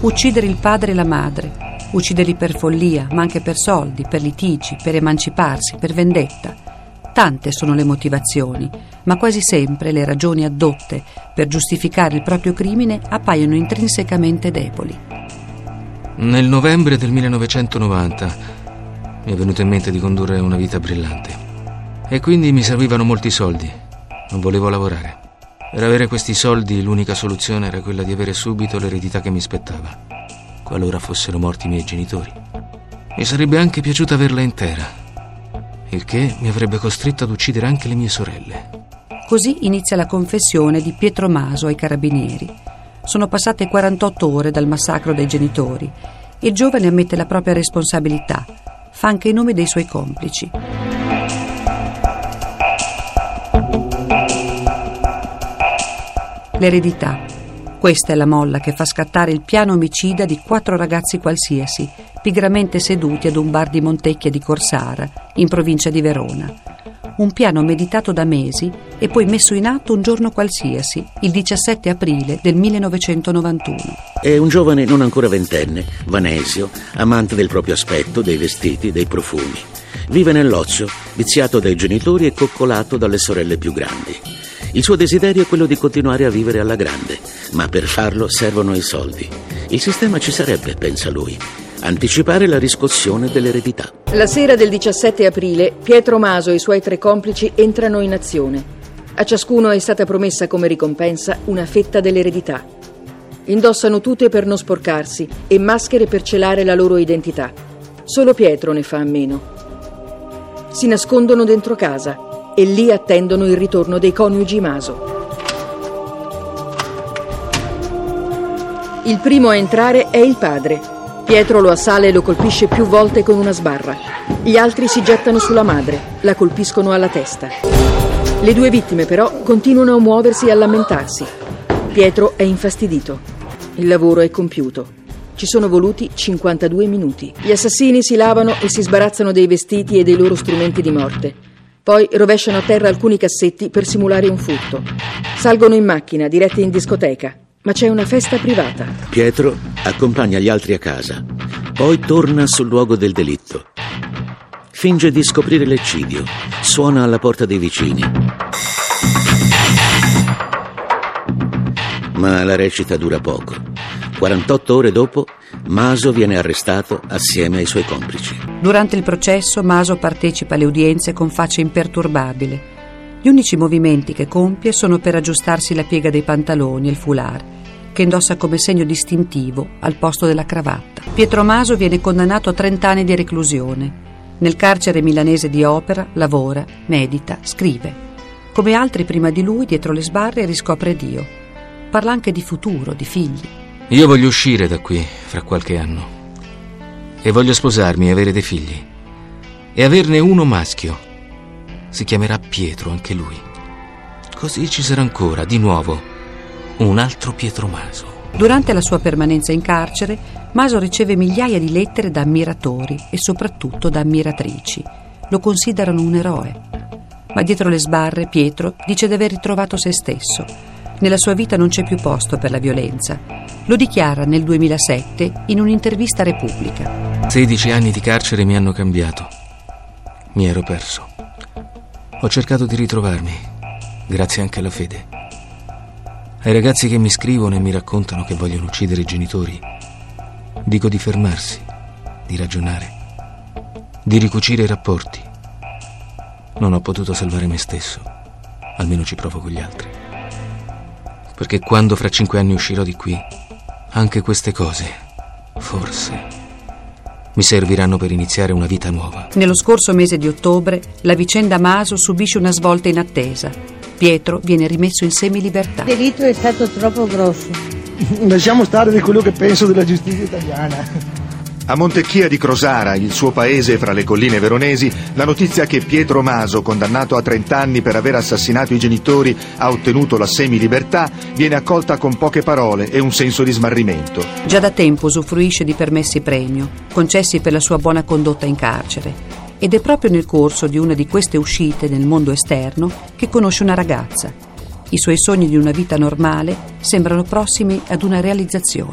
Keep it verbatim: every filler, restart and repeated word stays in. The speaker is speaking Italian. uccidere il padre e la madre, ucciderli per follia, ma anche per soldi, per litigi, per emanciparsi, per vendetta. Tante sono le motivazioni, ma quasi sempre le ragioni addotte per giustificare il proprio crimine appaiono intrinsecamente deboli. Nel novembre del millenovecentonovanta mi è venuto in mente di condurre una vita brillante e quindi mi servivano molti soldi. Non volevo lavorare. Per avere questi soldi l'unica soluzione era quella di avere subito l'eredità che mi spettava, qualora fossero morti i miei genitori. Mi sarebbe anche piaciuto averla intera, il che mi avrebbe costretto ad uccidere anche le mie sorelle. Così inizia la confessione di Pietro Maso ai carabinieri. Sono passate quarantotto ore dal massacro dei genitori e il giovane ammette la propria responsabilità, fa anche i nomi dei suoi complici. L'eredità. Questa è la molla che fa scattare il piano omicida di quattro ragazzi qualsiasi, pigramente seduti ad un bar di Montecchia di Crosara, in provincia di Verona. Un piano meditato da mesi e poi messo in atto un giorno qualsiasi, il diciassette aprile del millenovecentonovantuno. È un giovane non ancora ventenne, vanesio, amante del proprio aspetto, dei vestiti, dei profumi. Vive nell'ozio, viziato dai genitori e coccolato dalle sorelle più grandi. Il suo desiderio è quello di continuare a vivere alla grande, ma per farlo servono i soldi. Il sistema ci sarebbe, pensa lui, anticipare la riscossione dell'eredità. La sera del diciassette aprile, Pietro Maso e i suoi tre complici entrano in azione. A ciascuno è stata promessa come ricompensa una fetta dell'eredità. Indossano tute per non sporcarsi e maschere per celare la loro identità. Solo Pietro ne fa a meno. Si nascondono dentro casa e lì attendono il ritorno dei coniugi Maso. Il primo a entrare è il padre. Pietro lo assale e lo colpisce più volte con una sbarra. Gli altri si gettano sulla madre, la colpiscono alla testa. Le due vittime però continuano a muoversi e a lamentarsi. Pietro è infastidito. Il lavoro è compiuto. Ci sono voluti cinquantadue minuti. Gli assassini si lavano e si sbarazzano dei vestiti e dei loro strumenti di morte. Poi rovesciano a terra alcuni cassetti per simulare un furto. Salgono in macchina, diretti in discoteca, ma c'è una festa privata. Pietro accompagna gli altri a casa, poi torna sul luogo del delitto. Finge di scoprire l'eccidio, suona alla porta dei vicini. Ma la recita dura poco. quarantotto ore dopo, Maso viene arrestato assieme ai suoi complici. Durante il processo Maso partecipa alle udienze con faccia imperturbabile. Gli unici movimenti che compie sono per aggiustarsi la piega dei pantaloni e il foulard, che indossa come segno distintivo al posto della cravatta. Pietro Maso viene condannato a trent'anni di reclusione. Nel carcere milanese di Opera lavora, medita, scrive. Come altri prima di lui, dietro le sbarre riscopre Dio. Parla anche di futuro, di figli. Io voglio uscire da qui fra qualche anno e voglio sposarmi e avere dei figli e averne uno maschio. Si chiamerà Pietro anche lui. Così ci sarà ancora, di nuovo, un altro Pietro Maso. Durante la sua permanenza in carcere, Maso riceve migliaia di lettere da ammiratori e soprattutto da ammiratrici. Lo considerano un eroe. Ma dietro le sbarre Pietro dice di aver ritrovato se stesso. Nella sua vita non c'è più posto per la violenza. Lo dichiara nel duemilasette in un'intervista a Repubblica. sedici anni di carcere mi hanno cambiato. Mi ero perso. Ho cercato di ritrovarmi, grazie anche alla fede. Ai ragazzi che mi scrivono e mi raccontano che vogliono uccidere i genitori, dico di fermarsi, di ragionare, di ricucire i rapporti. Non ho potuto salvare me stesso, almeno ci provo con gli altri. Perché quando fra cinque anni uscirò di qui, anche queste cose, forse, mi serviranno per iniziare una vita nuova. Nello scorso mese di ottobre, la vicenda Maso subisce una svolta inattesa. Pietro viene rimesso in semilibertà. Il delitto è stato troppo grosso. Lasciamo stare di quello che penso della giustizia italiana. A Montecchia di Crosara, il suo paese fra le colline veronesi, la notizia che Pietro Maso, condannato a trent'anni per aver assassinato i genitori, ha ottenuto la semilibertà, viene accolta con poche parole e un senso di smarrimento. Già da tempo usufruisce di permessi premio, concessi per la sua buona condotta in carcere. Ed è proprio nel corso di una di queste uscite nel mondo esterno che conosce una ragazza. I suoi sogni di una vita normale sembrano prossimi ad una realizzazione.